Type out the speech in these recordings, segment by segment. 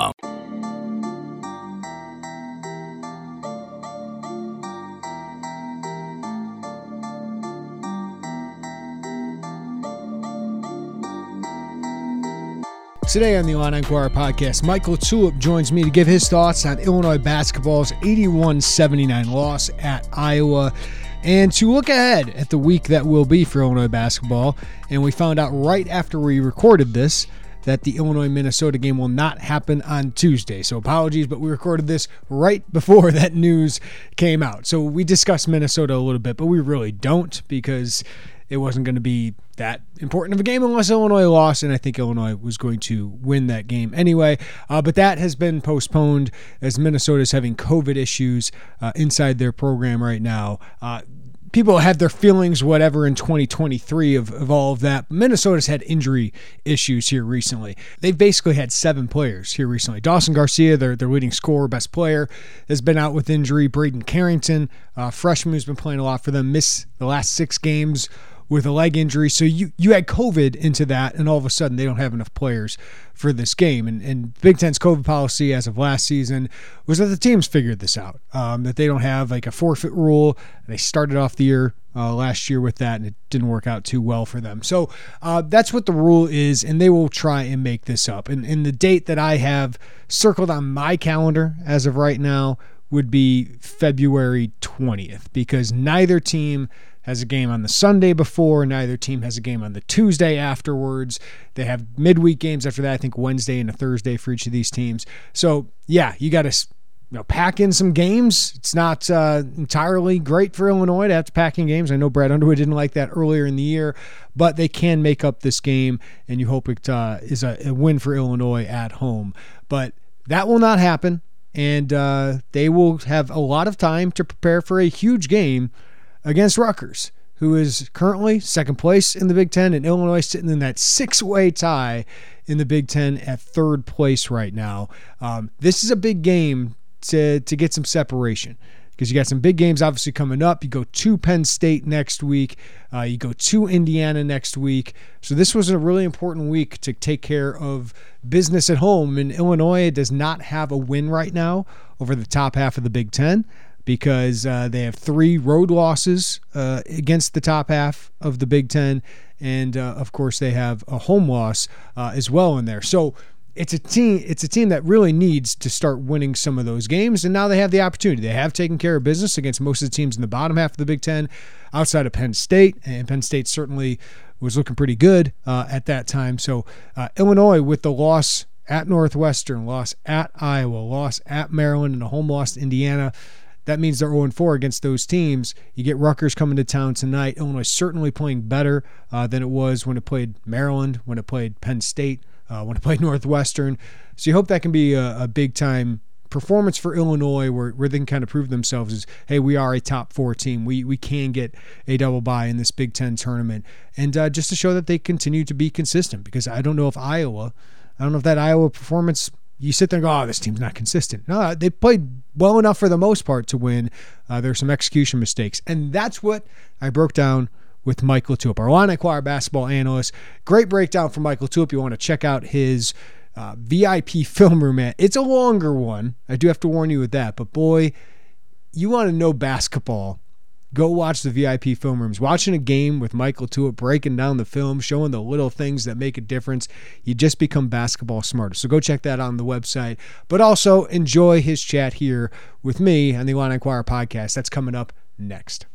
Today on the Illini Enquirer podcast, Michael Tulip joins me to give his thoughts on Illinois basketball's 81-79 loss at Iowa, and to look ahead at the week that will be for Illinois basketball. And we found out right after we recorded this that the Illinois-Minnesota game will not happen on Tuesday. So apologies, but we recorded this right before that news came out. So we discussed Minnesota a little bit, but we really don't, because it wasn't going to be that important of a game unless Illinois lost, and I think Illinois was going to win that game anyway. But that has been postponed as Minnesota's having COVID issues inside their program right now. People had their feelings, whatever, in 2023 of all of that. Minnesota's had injury issues here recently. They've basically had seven players here recently. Dawson Garcia, their leading scorer, best player, has been out with injury. Braden Carrington, freshman who's been playing a lot for them, missed the last six games with a leg injury. So you add COVID into that, and all of a sudden they don't have enough players for this game. And Big Ten's COVID policy as of last season was that the teams figured this out, that they don't have like a forfeit rule. They started off the year last year with that, and it didn't work out too well for them. So that's what the rule is, and they will try and make this up. And the date that I have circled on my calendar as of right now would be February 20th, because neither team has a game on the Sunday before. Neither team has a game on the Tuesday afterwards. They have midweek games after that, I think Wednesday and a Thursday for each of these teams. So, yeah, you got to pack in some games. It's not entirely great for Illinois to have to pack in games. I know Brad Underwood didn't like that earlier in the year, but they can make up this game, and you hope it is a win for Illinois at home. But that will not happen, and they will have a lot of time to prepare for a huge game against Rutgers, who is currently second place in the Big Ten, and Illinois sitting in that six-way tie in the Big Ten at third place right now. This is a big game to get some separation, because you got some big games obviously coming up. You go to Penn State next week. You go to Indiana next week. So this was a really important week to take care of business at home, and Illinois does not have a win right now over the top half of the Big Ten, because they have three road losses against the top half of the Big Ten. And, of course, they have a home loss as well in there. So it's a team that really needs to start winning some of those games, and now they have the opportunity. They have taken care of business against most of the teams in the bottom half of the Big Ten outside of Penn State, and Penn State certainly was looking pretty good at that time. So Illinois, with the loss at Northwestern, loss at Iowa, loss at Maryland, and a home loss to Indiana, that means they're 0-4 against those teams. You get Rutgers coming to town tonight. Illinois certainly playing better than it was when it played Maryland, when it played Penn State, when it played Northwestern. So you hope that can be a big-time performance for Illinois, where they can kind of prove themselves as, hey, we are a top-four team. We can get a double bye in this Big Ten tournament. And just to show that they continue to be consistent, because I don't know if that Iowa performance – you sit there and go, oh, this team's not consistent. No, they played well enough for the most part to win. There are some execution mistakes. And that's what I broke down with Michael Tulip, our Illini Enquirer basketball analyst. Great breakdown from Michael Tulip. You want to check out his VIP film room. It's a longer one. I do have to warn you with that. But, boy, you want to know basketball Go watch the VIP film rooms. Watching a game with Michael Tulip, breaking down the film, showing the little things that make a difference, you just become basketball smarter. So go check that out on the website. But also enjoy his chat here with me on the Illini Enquirer podcast. That's coming up next.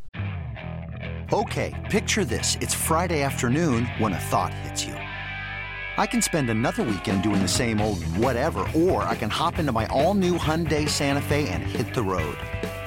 Okay, picture this. It's Friday afternoon when a thought hits you. I can spend another weekend doing the same old whatever, or I can hop into my all-new Hyundai Santa Fe and hit the road.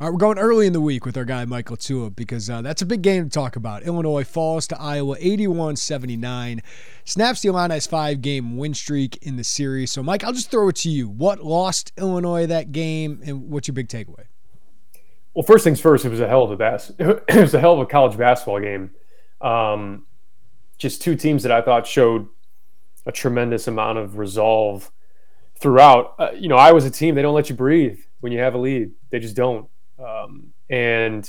All right, we're going early in the week with our guy Michael Tulip because that's a big game to talk about. Illinois falls to Iowa 81-79. Snaps the Illini's 5-game win streak in the series. So, Mike, I'll just throw it to you. What lost Illinois that game, and what's your big takeaway? Well, first things first, it was a hell of a college basketball game. Just two teams that I thought showed a tremendous amount of resolve throughout. Iowa's a team, they don't let you breathe when you have a lead. They just don't. And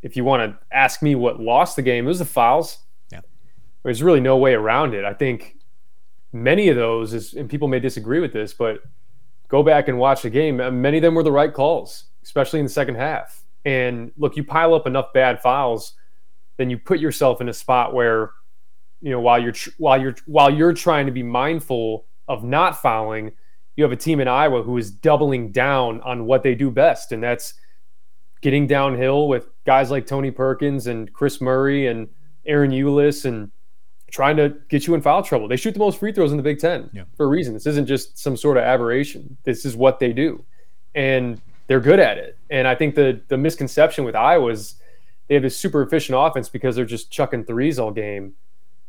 if you want to ask me what lost the game, it was the fouls. Yeah. There's really no way around it. I think many of those, and people may disagree with this, but go back and watch the game. Many of them were the right calls, especially in the second half. And look, you pile up enough bad fouls, then you put yourself in a spot where, while you're trying to be mindful of not fouling, you have a team in Iowa who is doubling down on what they do best, and that's getting downhill with guys like Tony Perkins and Chris Murray and Aaron Ewless and trying to get you in foul trouble. They shoot the most free throws in the Big Ten for a reason. This isn't just some sort of aberration. This is what they do, and they're good at it. And I think the misconception with Iowa is they have this super efficient offense because they're just chucking threes all game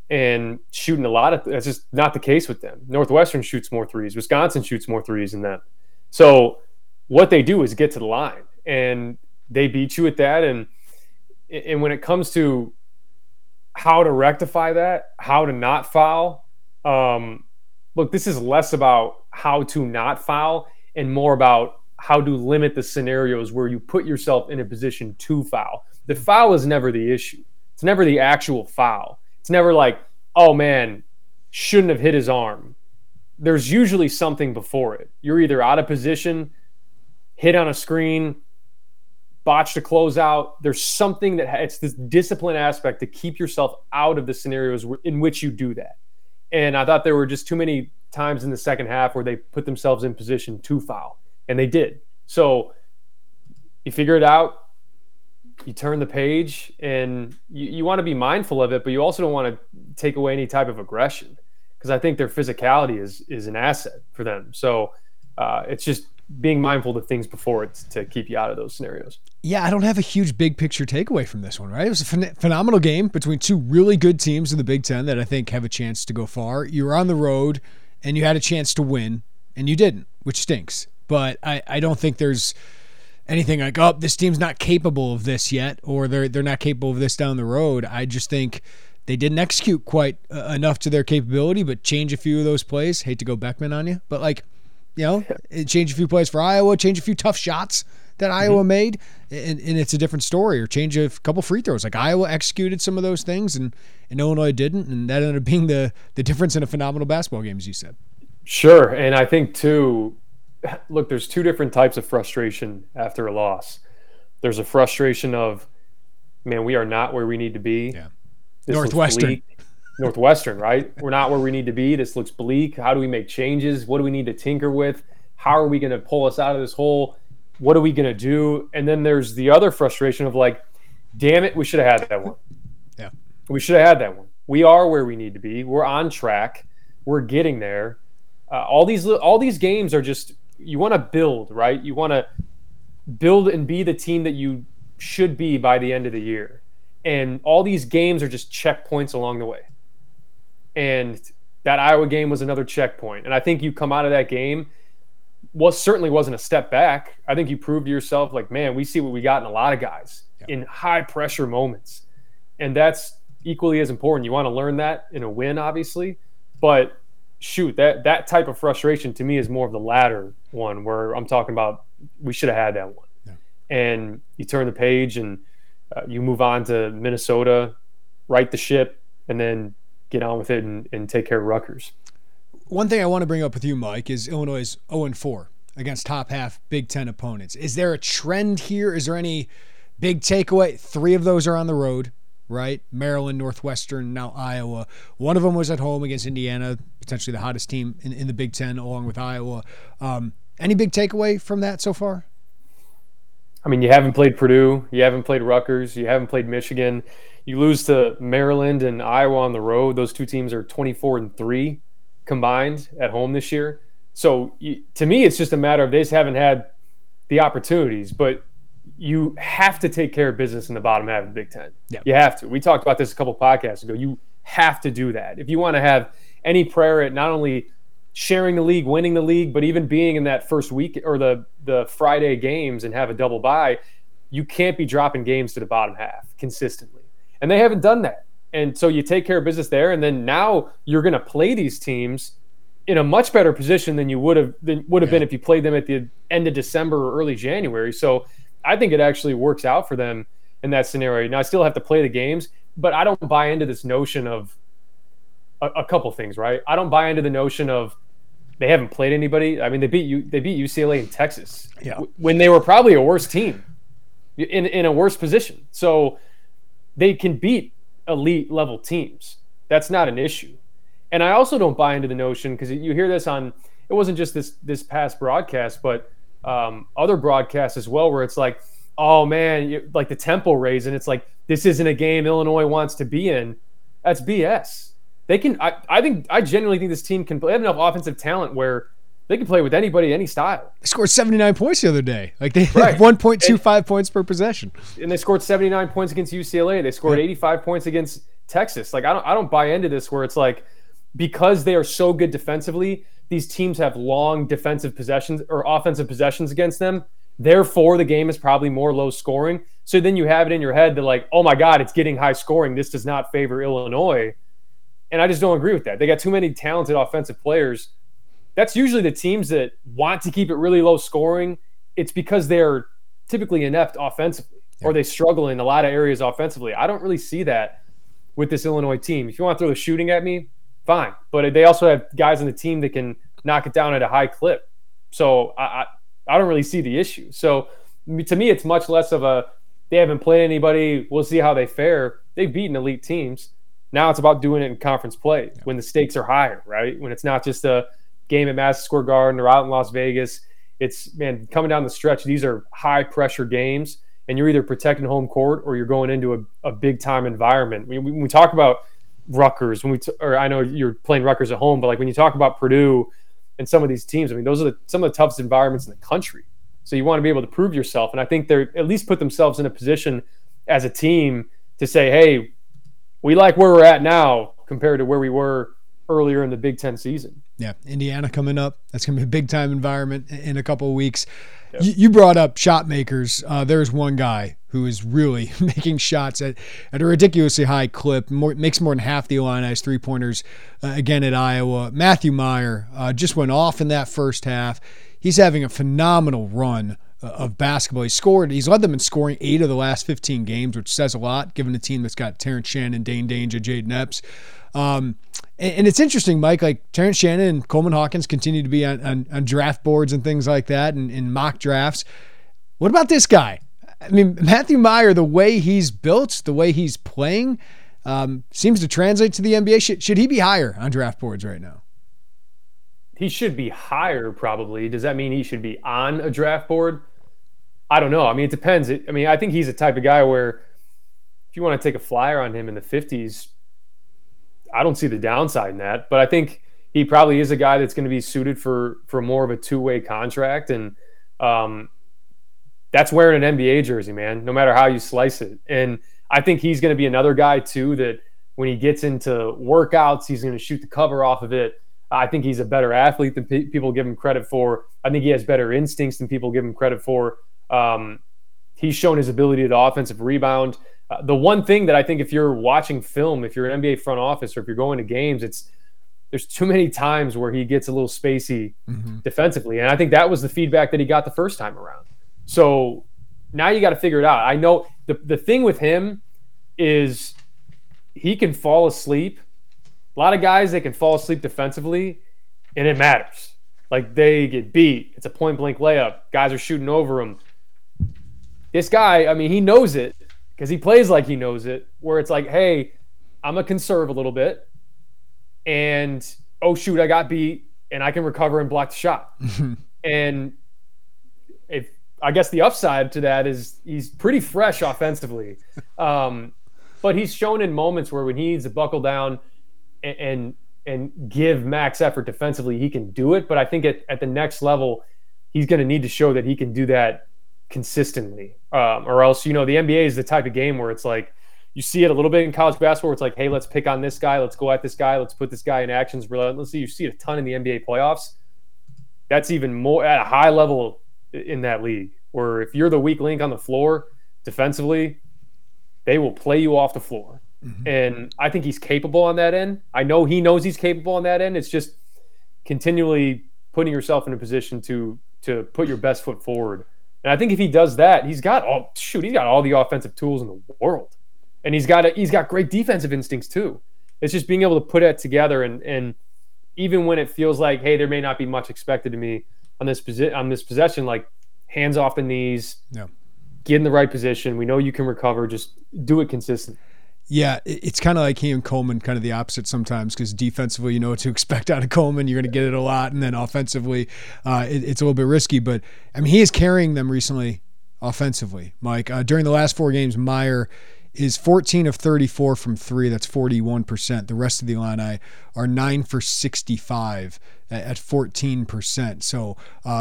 and shooting a lot of that's just not the case with them. Northwestern shoots more threes. Wisconsin shoots more threes than them. So what they do is get to the line, and they beat you at that. And when it comes to how to rectify that, how to not foul, look, this is less about how to not foul and more about how to limit the scenarios where you put yourself in a position to foul. The foul is never the issue. It's never the actual foul. It's never like, oh man, shouldn't have hit his arm. There's usually something before it. You're either out of position, hit on a screen, botched a closeout. There's something it's this discipline aspect to keep yourself out of the scenarios in which you do that. And I thought there were just too many times in the second half where they put themselves in position to foul, and they did. So you figure it out. You turn the page, and you want to be mindful of it, but you also don't want to take away any type of aggression, because I think their physicality is an asset for them. So it's just being mindful of things before it to keep you out of those scenarios. Yeah, I don't have a huge big picture takeaway from this one, right? It was a phenomenal game between two really good teams in the Big Ten that I think have a chance to go far. You were on the road, and you had a chance to win, and you didn't, which stinks. But I don't think there's anything like, oh, this team's not capable of this yet, or they're not capable of this down the road. I just think they didn't execute quite enough to their capability, but change a few of those plays. Hate to go Beckman on you, but change a few plays for Iowa, change a few tough shots that Iowa made, and it's a different story. Or change a couple free throws. Like Iowa executed some of those things, and Illinois didn't, and that ended up being the difference in a phenomenal basketball game, as you said. Sure, and I think too, look, there's two different types of frustration after a loss. There's a frustration of, man, we are not where we need to be. Yeah. Northwestern, right? We're not where we need to be. This looks bleak. How do we make changes? What do we need to tinker with? How are we going to pull us out of this hole? What are we going to do? And then there's the other frustration of like, damn it, we should have had that one. Yeah. We should have had that one. We are where we need to be. We're on track. We're getting there. All these games are just, you want to build, right? You want to build and be the team that you should be by the end of the year. And all these games are just checkpoints along the way. And that Iowa game was another checkpoint. And I think you come out of that game, well, certainly wasn't a step back. I think you proved to yourself, like, man, we see what we got in a lot of guys in high-pressure moments. And that's equally as important. You want to learn that in a win, obviously. But, shoot, that type of frustration to me is more of the latter one where I'm talking about we should have had that one. Yeah. And you turn the page and you move on to Minnesota, right the ship, and then get on with it and take care of Rutgers. One thing I want to bring up with you, Mike, is Illinois is 0-4 against top half Big Ten opponents. Is there a trend here? Is there any big takeaway? Three of those are on the road, right? Maryland, Northwestern, now Iowa. One of them was at home against Indiana, potentially the hottest team in the Big Ten along with Iowa. Any big takeaway from that so far? I mean, you haven't played Purdue, you haven't played Rutgers, you haven't played Michigan. You lose to Maryland and Iowa on the road. Those two teams are 24-3 combined at home this year. So to me, it's just a matter of they just haven't had the opportunities. But you have to take care of business in the bottom half of the Big Ten. Yep. You have to. We talked about this a couple podcasts ago. You have to do that. If you want to have any prayer at not only sharing the league, winning the league, but even being in that first week or the Friday games and have a double bye, you can't be dropping games to the bottom half consistently. And they haven't done that. And so you take care of business there, and then now you're going to play these teams in a much better position than you would have been if you played them at the end of December or early January. So I think it actually works out for them in that scenario. Now, I still have to play the games, but I don't buy into this notion of a couple things, right? I don't buy into the notion of they haven't played anybody. I mean, they beat UCLA and Texas when they were probably a worse team in a worse position. So they can beat elite level teams. That's not an issue. And I also don't buy into the notion, because you hear this on, it wasn't just this past broadcast, but other broadcasts as well, where it's like, oh man, like the tempo raise, and it's like, this isn't a game Illinois wants to be in. That's BS. They can. I genuinely think this team can play. They have enough offensive talent where they can play with anybody, any style. They scored 79 points the other day. Like they had 1.25 points per possession. And they scored 79 points against UCLA. They scored 85 points against Texas. Like I don't buy into this where it's like, because they are so good defensively, these teams have long defensive possessions or offensive possessions against them. Therefore, the game is probably more low scoring. So then you have it in your head that like, oh my God, it's getting high scoring. This does not favor Illinois. And I just don't agree with that. They got too many talented offensive players. That's usually the teams that want to keep it really low scoring. It's because they're typically inept offensively or they struggle in a lot of areas offensively. I don't really see that with this Illinois team. If you want to throw the shooting at me, fine. But they also have guys on the team that can knock it down at a high clip. So I don't really see the issue. So to me, it's much less of a they haven't played anybody. We'll see how they fare. They've beaten elite teams. Now it's about doing it in conference play when the stakes are higher, right? When it's not just a game at Madison Square Garden or out in Las Vegas. It's, man, coming down the stretch, these are high-pressure games, and you're either protecting home court or you're going into a big-time environment. When we talk about Rutgers, or I know you're playing Rutgers at home, but like when you talk about Purdue and some of these teams, I mean, those are some of the toughest environments in the country. So you want to be able to prove yourself, and I think they're at least put themselves in a position as a team to say, hey, we like where we're at now compared to where we were earlier in the Big Ten season. Yeah, Indiana coming up. That's going to be a big-time environment in a couple of weeks. Yep. You brought up shot makers. There's one guy who is really making shots at a ridiculously high clip, makes more than half the Illini's three-pointers again at Iowa. Matthew Mayer just went off in that first half. He's having a phenomenal run of basketball. He's led them in scoring 8 of the last 15 games, which says a lot given a team that's got Terrence Shannon, Dane Dainja, Jayden Epps. And it's interesting, Mike, like Terrence Shannon and Coleman Hawkins continue to be on draft boards and things like that and in mock drafts. What about this guy? I mean, Matthew Mayer, the way he's built, the way he's playing, seems to translate to the NBA. Should he be higher on draft boards right now? He should be higher, probably. Does that mean he should be on a draft board? I don't know. I mean, it depends. I think he's the type of guy where if you want to take a flyer on him in the 50s, I don't see the downside in that. But I think he probably is a guy that's going to be suited for more of a two-way contract. And that's wearing an NBA jersey, man, no matter how you slice it. And I think he's going to be another guy, too, that when he gets into workouts, he's going to shoot the cover off of it. I think he's a better athlete than people give him credit for. I think he has better instincts than people give him credit for. He's shown his ability to offensive rebound. The one thing that I think if you're watching film, if you're an NBA front office or if you're going to games, it's there's too many times where he gets a little spacey defensively. And I think that was the feedback that he got the first time around. So now you got to figure it out. I know the thing with him is he can fall asleep. A lot of guys, they can fall asleep defensively, and it matters. Like, they get beat. It's a point-blank layup. Guys are shooting over him. This guy, I mean, he knows it because he plays like he knows it, where it's like, hey, I'm going to conserve a little bit. And, oh, shoot, I got beat, and I can recover and block the shot. And if I guess the upside to that is he's pretty fresh offensively. But he's shown in moments where when he needs to buckle down and give max effort defensively, he can do it. But I think at the next level, he's going to need to show that he can do that consistently. Or else, you know, the NBA is the type of game where it's like, you see it a little bit in college basketball where it's like, hey, let's pick on this guy. Let's go at this guy. Let's put this guy in actions relentlessly. You see it a ton in the NBA playoffs. That's even more at a high level in that league, where if you're the weak link on the floor defensively, they will play you off the floor. Mm-hmm. And I think he's capable on that end. I know he knows he's capable on that end. It's just continually putting yourself in a position to put your best foot forward. And I think if he does that, he's got all the offensive tools in the world. And he's got great defensive instincts too. It's just being able to put that together, and even when it feels like, hey, there may not be much expected of me on this possession, like hands off the knees, get in the right position. We know you can recover. Just do it consistently. Yeah, it's kind of like he and Coleman, kind of the opposite sometimes, because defensively you know what to expect out of Coleman. You're going to get it a lot, and then offensively it's a little bit risky. But, I mean, he is carrying them recently offensively, Mike. During the last four games, Mayer is 14 of 34 from three. That's 41%. The rest of the Illini are 9 for 65 at 14%. So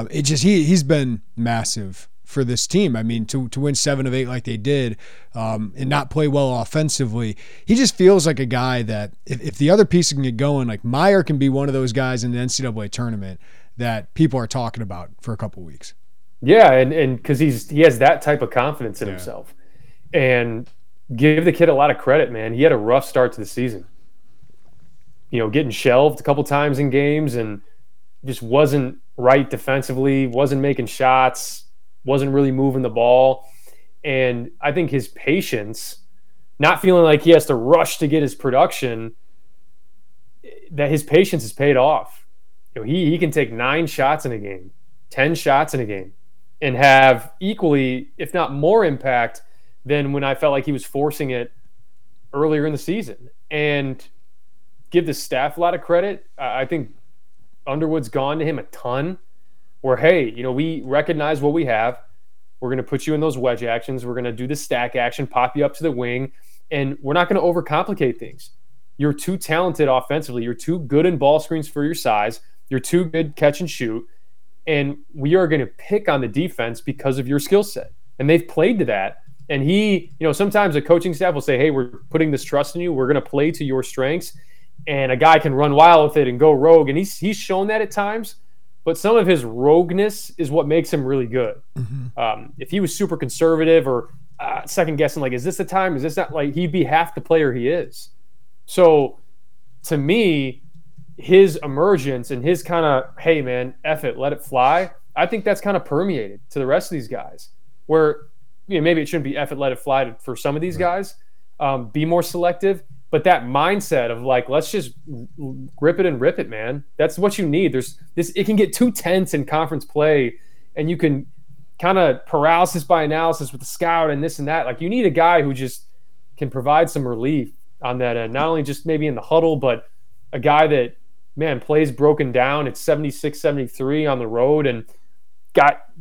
it just he's been massive for this team. I mean, to win 7 of 8 like they did, and not play well offensively, he just feels like a guy that if the other piece can get going, like Mayer can be one of those guys in the NCAA tournament that people are talking about for a couple weeks. Yeah, and because he has that type of confidence in himself, and give the kid a lot of credit, man. He had a rough start to the season. You know, getting shelved a couple times in games, and just wasn't right defensively, wasn't making shots, wasn't really moving the ball. And I think his patience, not feeling like he has to rush to get his production, that his patience has paid off. You know, he can take 9 shots in a game, 10 shots in a game, and have equally, if not more, impact than when I felt like he was forcing it earlier in the season. And give the staff a lot of credit. I think Underwood's gone to him a ton, where, hey, you know, we recognize what we have. We're going to put you in those wedge actions. We're going to do the stack action, pop you up to the wing, and we're not going to overcomplicate things. You're too talented offensively. You're too good in ball screens for your size. You're too good catch and shoot. And we are going to pick on the defense because of your skill set. And they've played to that. And he, you know, sometimes a coaching staff will say, hey, we're putting this trust in you. We're going to play to your strengths. And a guy can run wild with it and go rogue. And he's shown that at times. But some of his rogueness is what makes him really good. Mm-hmm. If he was super conservative or second-guessing, like, is this the time? Is this not? Like, he'd be half the player he is. So, to me, his emergence and his kind of, hey, man, F it, let it fly, I think that's kind of permeated to the rest of these guys, where, you know, maybe it shouldn't be F it, let it fly for some of these guys. Be more selective. But that mindset of like, let's just grip it and rip it, man. That's what you need. There's this. It can get too tense in conference play, and you can kind of paralysis by analysis with the scout and this and that. Like, you need a guy who just can provide some relief on that end. Not only just maybe in the huddle, but a guy that, man, plays broken down. It's 76-73 on the road, and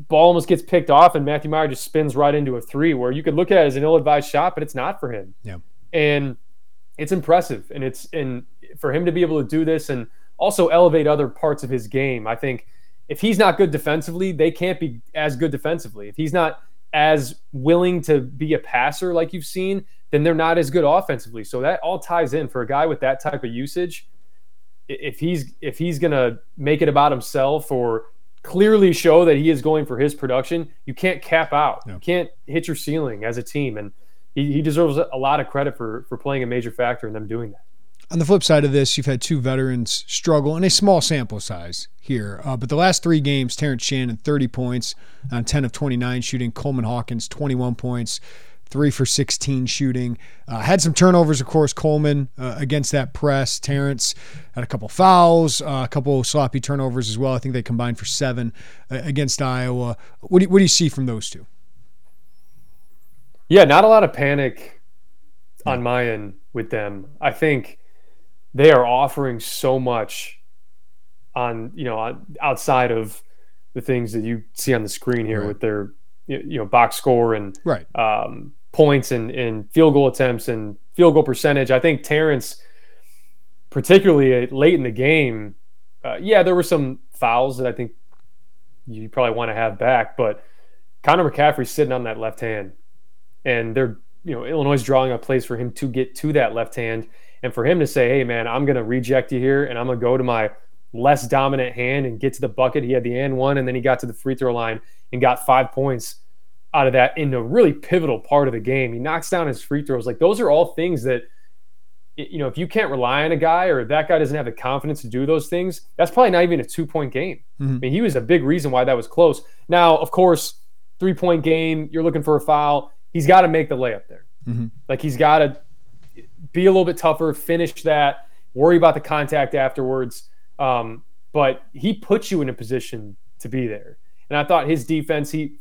ball almost gets picked off, and Matthew Mayer just spins right into a three, where you could look at it as an ill-advised shot, but it's not for him. Yeah, and it's impressive, and for him to be able to do this and also elevate other parts of his game. I think if he's not good defensively, they can't be as good defensively. If he's not as willing to be a passer like you've seen, then they're not as good offensively. So that all ties in for a guy with that type of usage. If he's going to make it about himself or clearly show that he is going for his production, you can't cap out. Yeah. You can't hit your ceiling as a team. And he deserves a lot of credit for playing a major factor in them doing that. On the flip side of this, you've had two veterans struggle in a small sample size here. But the last three games, Terrence Shannon, 30 points on 10 of 29 shooting. Coleman Hawkins, 21 points, 3 for 16 shooting. Had some turnovers, of course, Coleman against that press. Terrence had a couple fouls, a couple sloppy turnovers as well. I think they combined for 7 against Iowa. What do you see from those two? Yeah, not a lot of panic on my end with them. I think they are offering so much on, you know, outside of the things that you see on the screen here, right, with their, you know, box score and right, points and field goal attempts and field goal percentage. I think Terrence, particularly late in the game, there were some fouls that I think you probably want to have back, but Connor McCaffrey's sitting on that left hand, and they're, you know, Illinois is drawing up plays for him to get to that left hand. And for him to say, hey, man, I'm going to reject you here and I'm going to go to my less dominant hand and get to the bucket. He had the and one, and then he got to the free throw line and got 5 points out of that in a really pivotal part of the game. He knocks down his free throws. Like, those are all things that, you know, if you can't rely on a guy or if that guy doesn't have the confidence to do those things, that's probably not even a 2-point game. Mm-hmm. I mean, he was a big reason why that was close. Now, of course, 3-point game, you're looking for a foul. He's got to make the layup there. Mm-hmm. Like, he's got to be a little bit tougher, finish that, worry about the contact afterwards. But he puts you in a position to be there. And I thought his defense, he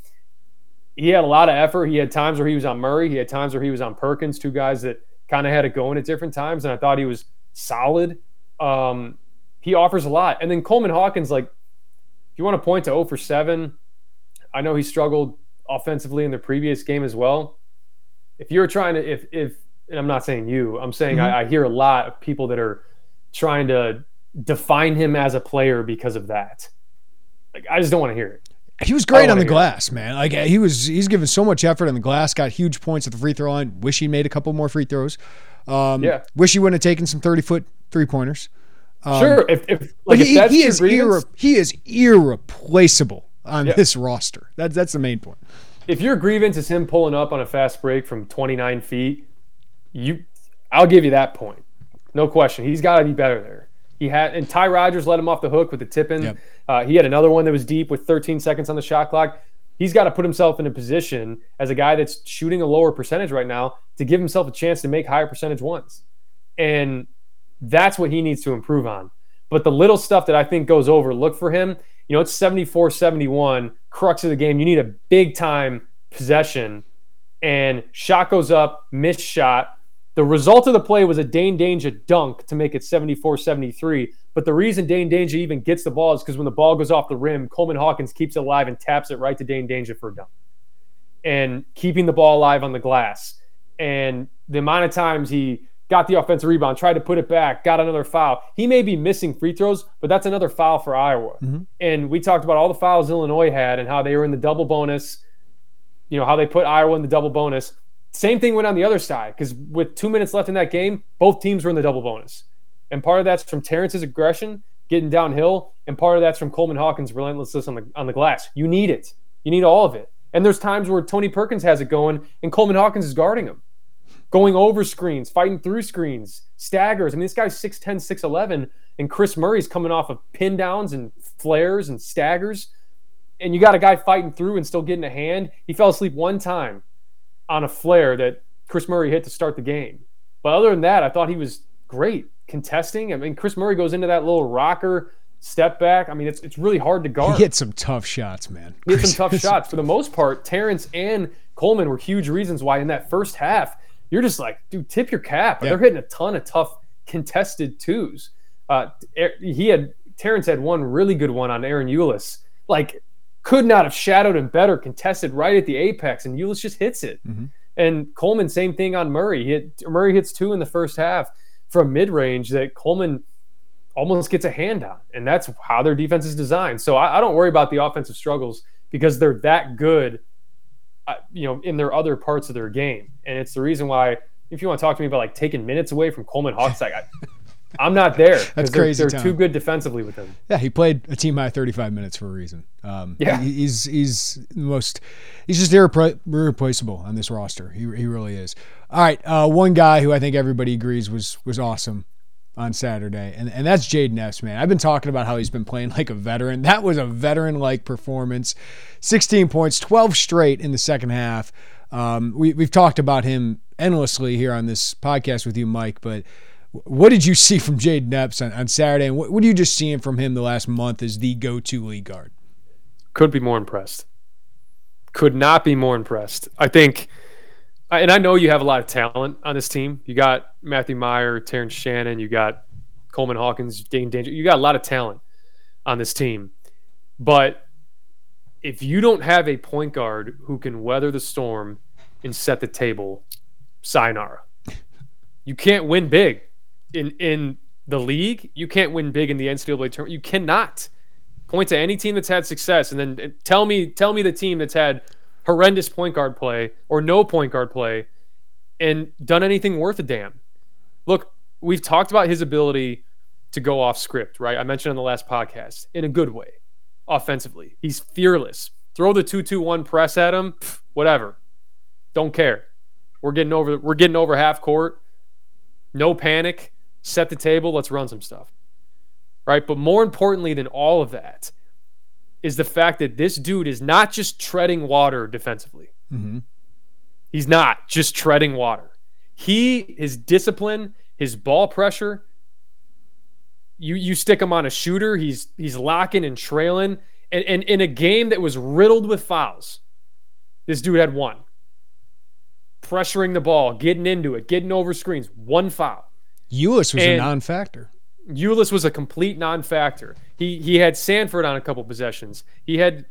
had a lot of effort. He had times where he was on Murray. He had times where he was on Perkins, two guys that kind of had it going at different times. And I thought he was solid. He offers a lot. And then Coleman Hawkins, like, if you want to point to 0 for 7, I know he struggled offensively in the previous game as well. If you're trying to, and I'm not saying you, I'm saying I hear a lot of people that are trying to define him as a player because of that. Like, I just don't want to hear it. He was great on the glass, man. Like, he's given so much effort on the glass, got huge points at the free throw line. Wish he made a couple more free throws. Wish he wouldn't have taken some 30-foot three-pointers. Sure. He is irreplaceable on this roster. That's the main point. If your grievance is him pulling up on a fast break from 29 feet, I'll give you that point. No question. He's got to be better there. And Ty Rogers let him off the hook with the tip in. Yep. He had another one that was deep with 13 seconds on the shot clock. He's got to put himself in a position as a guy that's shooting a lower percentage right now to give himself a chance to make higher percentage ones. And that's what he needs to improve on. But the little stuff that I think goes overlooked for him, you know, it's 74-71, crux of the game. You need a big-time possession. And shot goes up, missed shot. The result of the play was a Dane Dainja dunk to make it 74-73. But the reason Dane Dainja even gets the ball is because when the ball goes off the rim, Coleman Hawkins keeps it alive and taps it right to Dane Dainja for a dunk. And keeping the ball alive on the glass. And the amount of times he got the offensive rebound, tried to put it back, got another foul. He may be missing free throws, but that's another foul for Iowa. Mm-hmm. And we talked about all the fouls Illinois had and how they were in the double bonus, you know, how they put Iowa in the double bonus. Same thing went on the other side, because with 2 minutes left in that game, both teams were in the double bonus. And part of that's from Terrence's aggression, getting downhill, and part of that's from Coleman Hawkins' relentlessness on the glass. You need it. You need all of it. And there's times where Tony Perkins has it going, and Coleman Hawkins is guarding him. Going over screens, fighting through screens, staggers. I mean, this guy's 6'10", 6'11", and Chris Murray's coming off of pin downs and flares and staggers. And you got a guy fighting through and still getting a hand. He fell asleep one time on a flare that Chris Murray hit to start the game. But other than that, I thought he was great contesting. I mean, Chris Murray goes into that little rocker step back. I mean, it's really hard to guard. He hit some tough shots, man. He hit some tough shots. For the most part, Terrence and Coleman were huge reasons why in that first half, you're just like, dude, tip your cap. Yeah. They're hitting a ton of tough contested twos. Terrence had one really good one on Aaron Ewless. Like, could not have shadowed him better, contested right at the apex, and Ewless just hits it. Mm-hmm. And Coleman, same thing on Murray. Murray hits 2 in the first half from mid-range that Coleman almost gets a hand on, and that's how their defense is designed. So I don't worry about the offensive struggles because they're that good you know, in their other parts of their game. And it's the reason why, if you want to talk to me about like taking minutes away from Coleman Hawkins, I'm not there. That's crazy. They're too good defensively with him. Yeah, he played a team high 35 minutes for a reason. Yeah, he's the most. He's just irreplaceable on this roster. He really is. All right, one guy who I think everybody agrees was awesome on Saturday, and that's Jayden Epps, man. I've been talking about how he's been playing like a veteran. That was a veteran-like performance. 16 points, 12 straight in the second half. We've talked about him endlessly here on this podcast with you, Mike, but what did you see from Jayden Epps on Saturday, and what are you just seeing from him the last month as the go-to lead guard? Could be more impressed. Could not be more impressed. I think, and I know you have a lot of talent on this team. You got Matthew Mayer, Terrence Shannon, you got Coleman Hawkins, Dane Dainja. You got a lot of talent on this team. But if you don't have a point guard who can weather the storm and set the table, sayonara. You can't win big. In the league, you can't win big in the NCAA tournament. You cannot point to any team that's had success and then tell me the team that's had horrendous point guard play or no point guard play and done anything worth a damn. Look, we've talked about his ability to go off script, right? I mentioned on the last podcast, in a good way, offensively. He's fearless. Throw the 2-2-1 press at him, whatever. Don't care. We're getting over half court. No panic. Set the table, let's run some stuff, right? But more importantly than all of that is the fact that this dude is not just treading water defensively. Mm-hmm. He's not just treading water. His discipline, his ball pressure, you stick him on a shooter, he's locking and trailing. And in a game that was riddled with fouls, this dude had one. Pressuring the ball, getting into it, getting over screens, one foul. Ewless was a non-factor. Ewless was a complete non-factor. He had Sanford on a couple possessions. He had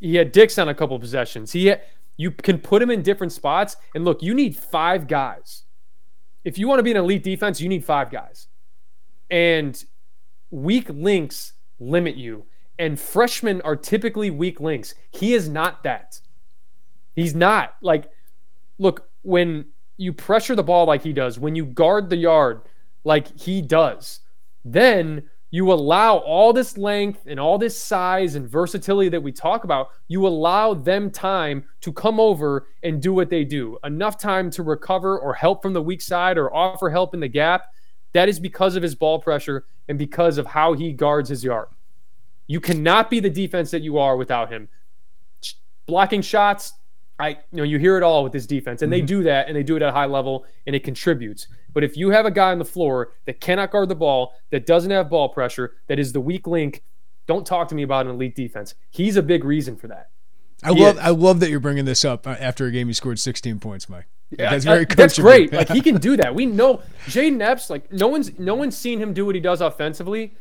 Dix on a couple possessions. You can put him in different spots. And look, you need five guys. If you want to be an elite defense, you need five guys. And weak links limit you. And freshmen are typically weak links. He is not that. He's not. Like, look, when you pressure the ball like he does, when you guard the yard like he does, then you allow all this length and all this size and versatility that we talk about, you allow them time to come over and do what they do. Enough time to recover or help from the weak side or offer help in the gap. That is because of his ball pressure and because of how he guards his yard. You cannot be the defense that you are without him. Blocking shots, you hear it all with this defense, and they do that, and they do it at a high level, and it contributes. But if you have a guy on the floor that cannot guard the ball, that doesn't have ball pressure, that is the weak link, don't talk to me about an elite defense. He's a big reason for that. I love that you're bringing this up after a game he scored 16 points, Mike. Yeah, that's very coachable. That's great. Like, he can do that. We know Jayden Epps. Like, no one's seen him do what he does offensively.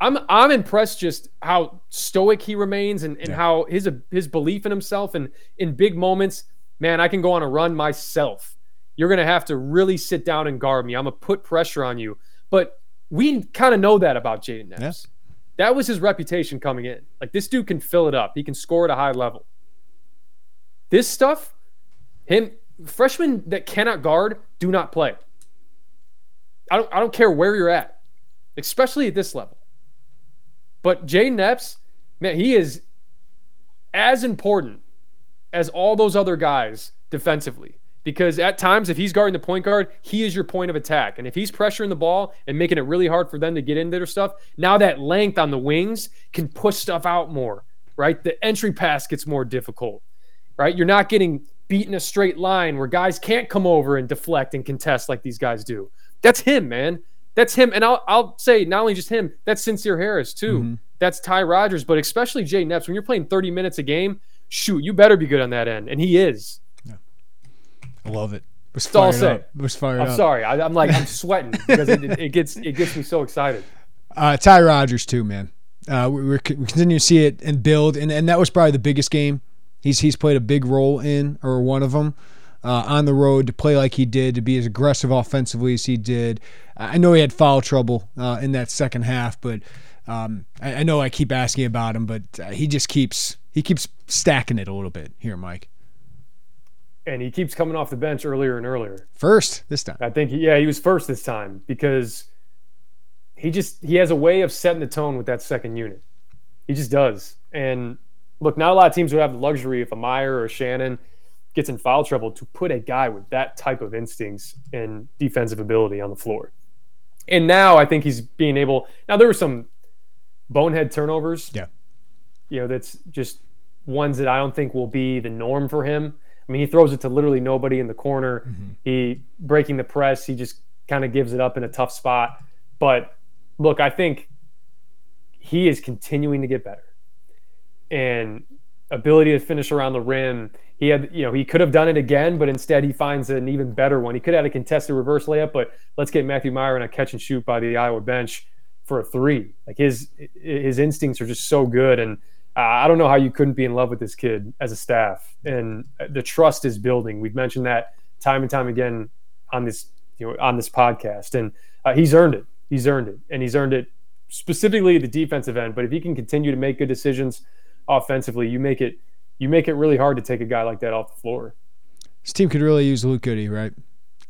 I'm impressed just how stoic he remains and how his belief in himself and in big moments, man, I can go on a run myself. You're going to have to really sit down and guard me. I'm going to put pressure on you. But we kind of know that about Jayden Epps. Yes. That was his reputation coming in. Like, this dude can fill it up. He can score at a high level. This stuff, freshmen that cannot guard do not play. I don't care where you're at, especially at this level. But Jayden Epps, man, he is as important as all those other guys defensively. Because at times, if he's guarding the point guard, he is your point of attack. And if he's pressuring the ball and making it really hard for them to get into their stuff, now that length on the wings can push stuff out more, right? The entry pass gets more difficult, right? You're not getting beat in a straight line where guys can't come over and deflect and contest like these guys do. That's him, man. That's him, and I'll say not only just him, that's Sincere Harris too. Mm-hmm. That's Ty Rogers, but especially Jayden Epps. When you're playing 30 minutes a game, shoot, you better be good on that end, and he is. Yeah. I love it. It was fired up. I'm sorry. I'm sweating because it gets me so excited. Ty Rogers too, man. We continue to see it and build, and that was probably the biggest game he's played a big role in, or one of them. On the road, to play like he did, to be as aggressive offensively as he did. I know he had foul trouble in that second half, but I know I keep asking about him, but he just keeps stacking it a little bit here, Mike. And he keeps coming off the bench earlier and earlier. First this time. I think, he was first this time because he has a way of setting the tone with that second unit. He just does. And look, not a lot of teams would have the luxury if a Mayer or Shannon gets in foul trouble to put a guy with that type of instincts and defensive ability on the floor. And now I think he's being able – now there were some bonehead turnovers. Yeah. That's just ones that I don't think will be the norm for him. I mean, he throws it to literally nobody in the corner. Mm-hmm. He breaking the press. He just kind of gives it up in a tough spot. But look, I think he is continuing to get better, and ability to finish around the rim. He had, he could have done it again, but instead he finds an even better one. He could have had a contested reverse layup, but let's get Matthew Mayer in a catch and shoot by the Iowa bench for a three. Like his instincts are just so good. And I don't know how you couldn't be in love with this kid as a staff, and the trust is building. We've mentioned that time and time again on this podcast, and he's earned it, and he's earned it specifically at the defensive end. But if he can continue to make good decisions offensively, you make it really hard to take a guy like that off the floor. This team could really use Luke Goody, right?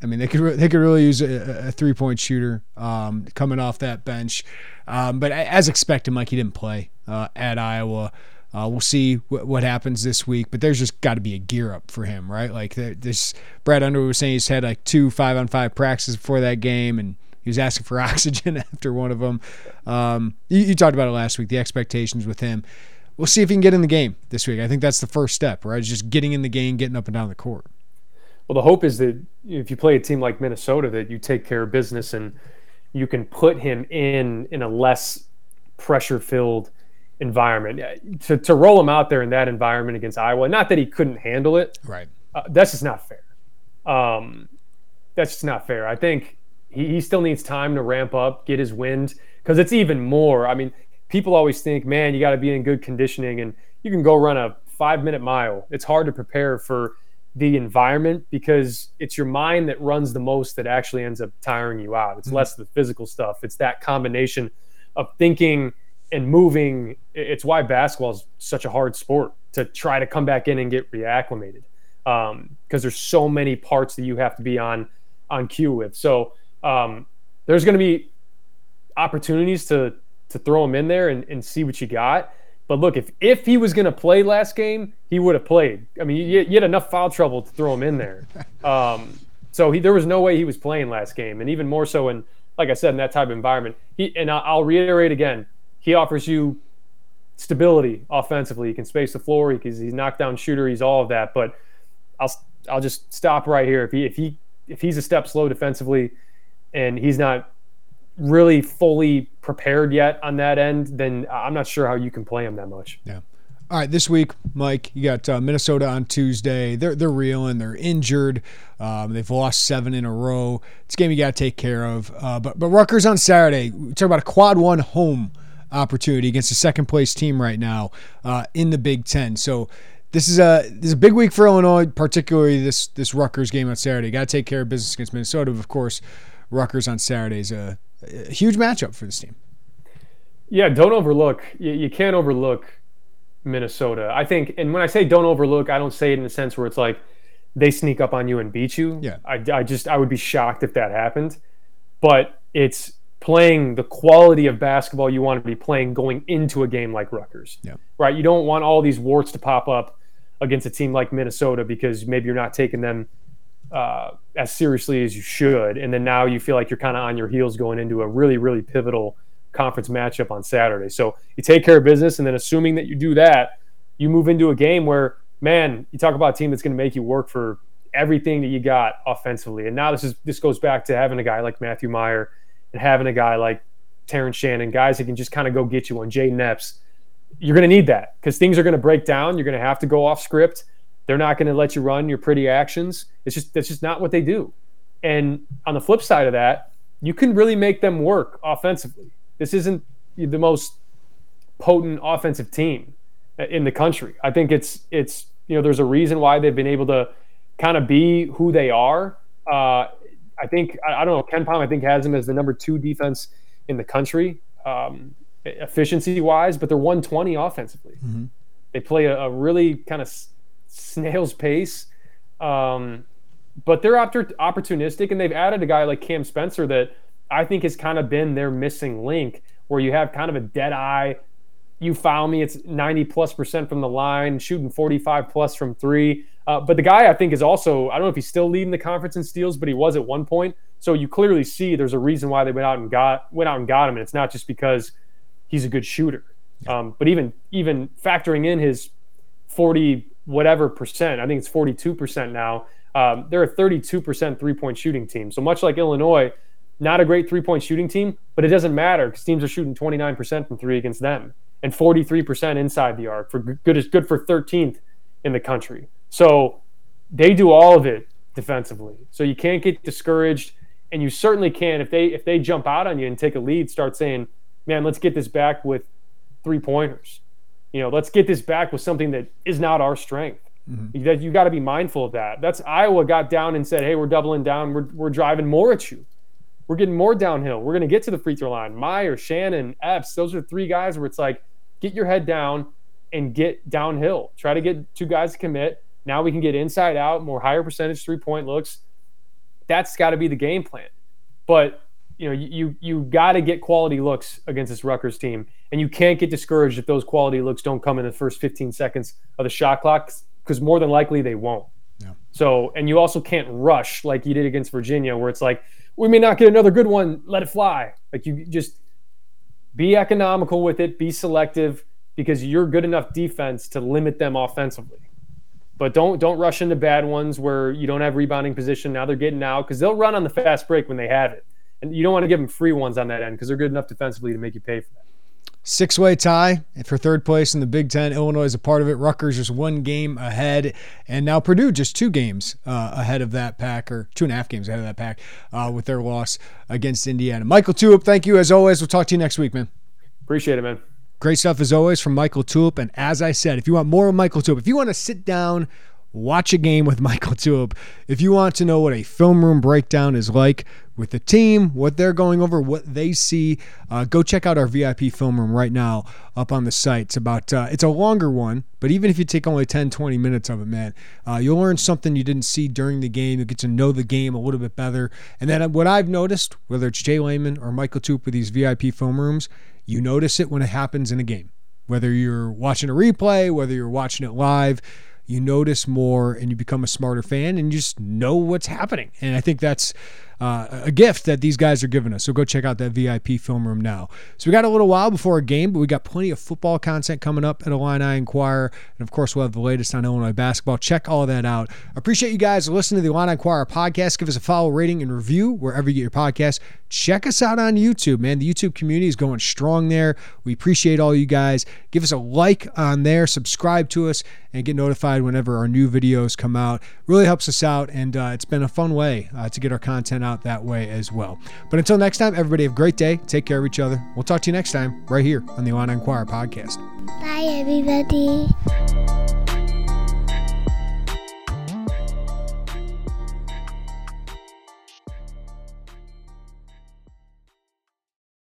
I mean, they could really use a 3-point shooter coming off that bench. But as expected, Mike, he didn't play at Iowa. We'll see what happens this week, but there's just got to be a gear up for him, right? Like this, Brad Underwood was saying he's had like 2 5-on-5 practices before that game, and he was asking for oxygen after one of them. You talked about it last week, the expectations with him. We'll see if he can get in the game this week. I think that's the first step, right? It's just getting in the game, getting up and down the court. Well, the hope is that if you play a team like Minnesota, that you take care of business and you can put him in a less pressure-filled environment. To roll him out there in that environment against Iowa, not that he couldn't handle it. Right. That's just not fair. That's just not fair. I think he still needs time to ramp up, get his wind, because it's even more. I mean, people always think, man, you got to be in good conditioning, and you can go run a 5-minute mile. It's hard to prepare for the environment because it's your mind that runs the most that actually ends up tiring you out. It's less the physical stuff. It's that combination of thinking and moving. It's why basketball is such a hard sport to try to come back in and get reacclimated because there's so many parts that you have to be on cue with. So there's going to be opportunities to throw him in there and see what you got. But look, if he was going to play last game, he would have played. I mean, you had enough foul trouble to throw him in there. So there was no way he was playing last game, and even more so in, like I said, in that type of environment. And I'll reiterate again, he offers you stability offensively. He can space the floor. He's a knockdown shooter. He's all of that. But I'll just stop right here. If he's a step slow defensively, and he's not really fully prepared yet on that end, then I'm not sure how you can play him that much. Yeah. All right, this week, Mike, you got Minnesota on Tuesday. They're reeling. They're injured. They've lost 7 in a row. It's a game you got to take care of. But Rutgers on Saturday. We talk about a quad one home opportunity against the second-place team right now in the Big Ten. So this is a big week for Illinois, particularly this Rutgers game on Saturday. Got to take care of business against Minnesota. But of course, Rutgers on Saturday is a huge matchup for this team. Yeah, don't overlook. You can't overlook Minnesota. I think, and when I say don't overlook, I don't say it in a sense where it's like they sneak up on you and beat you. Yeah. I would be shocked if that happened. But it's playing the quality of basketball you want to be playing going into a game like Rutgers. Yeah. Right? You don't want all these warts to pop up against a team like Minnesota because maybe you're not taking them as seriously as you should, and then now you feel like you're kind of on your heels going into a really, really pivotal conference matchup on Saturday. So you take care of business, and then assuming that you do that, you move into a game where, man, you talk about a team that's going to make you work for everything that you got offensively. And now this goes back to having a guy like Matthew Mayer and having a guy like Terrence Shannon, guys that can just kind of go get you on Jayden Epps. You're going to need that because things are going to break down. You're going to have to go off script. They're not going to let you run your pretty actions. That's just not what they do. And on the flip side of that, you can really make them work offensively. This isn't the most potent offensive team in the country. I think it's there's a reason why they've been able to kind of be who they are. I don't know, Ken Pomeroy, I think, has them as the number 2 defense in the country, efficiency-wise, but they're 120 offensively. Mm-hmm. They play a really kind of snail's pace But they're opportunistic, and they've added a guy like Cam Spencer that I think has kind of been their missing link, where you have kind of a dead eye. You foul me, it's 90+% from the line, shooting 45+ from three. But the guy I think is also, I don't know if he's still leading the conference in steals, but he was at one point. So you clearly see there's a reason why they went out and got him, and it's not just because he's a good shooter. But even factoring in his 40 whatever percent, I think it's 42% now. They're a 32% three-point shooting team. So much like Illinois, not a great three-point shooting team, but it doesn't matter because teams are shooting 29% from three against them and 43% inside the arc. Good for 13th in the country. So they do all of it defensively. So you can't get discouraged, and you certainly can if they jump out on you and take a lead, start saying, man, let's get this back with three-pointers. Let's get this back with something that is not our strength. Mm-hmm. You got to be mindful of that. That's Iowa got down and said, hey, we're doubling down. We're driving more at you. We're getting more downhill. We're going to get to the free throw line. Mayer, Shannon, Epps, those are three guys where it's like, get your head down and get downhill. Try to get two guys to commit. Now we can get inside out, more higher percentage three-point looks. That's got to be the game plan. But you got to get quality looks against this Rutgers team, and you can't get discouraged if those quality looks don't come in the first 15 seconds of the shot clock, because more than likely they won't. Yeah. So, and you also can't rush like you did against Virginia, where it's like, we may not get another good one, let it fly. Like, you just be economical with it, be selective, because you're good enough defense to limit them offensively. But don't rush into bad ones where you don't have rebounding position. Now they're getting out because they'll run on the fast break when they have it. And you don't want to give them free ones on that end because they're good enough defensively to make you pay for that. Six-way tie for third place in the Big Ten. Illinois is a part of it. Rutgers just one game ahead. And now Purdue just two games ahead of that pack, or 2.5 games ahead of that pack with their loss against Indiana. Michael Tulip, thank you as always. We'll talk to you next week, man. Appreciate it, man. Great stuff as always from Michael Tulip. And as I said, if you want more of Michael Tulip, if you want to sit down, watch a game with Michael Tulip, if you want to know what a film room breakdown is like with the team, what they're going over, what they see, go check out our VIP film room right now up on the site. It's a longer one, but even if you take only 10, 20 minutes of it, man, you'll learn something you didn't see during the game. You'll get to know the game a little bit better. And then what I've noticed, whether it's Jay Layman or Michael Tulip with these VIP film rooms, you notice it when it happens in a game. Whether you're watching a replay, whether you're watching it live, you notice more and you become a smarter fan and you just know what's happening. And I think that's a gift that these guys are giving us. So go check out that VIP film room now. So we got a little while before a game, but we got plenty of football content coming up at Illini Enquirer. And of course, we'll have the latest on Illinois basketball. Check all that out. Appreciate you guys listening to the Illini Enquirer podcast. Give us a follow, rating, and review wherever you get your podcast. Check us out on YouTube, man. The YouTube community is going strong there. We appreciate all you guys. Give us a like on there, subscribe to us, and get notified whenever our new videos come out. Really helps us out, and it's been a fun way to get our content out that way as well. But until next time, everybody have a great day. Take care of each other. We'll talk to you next time right here on the Illini Enquirer podcast. Bye, everybody.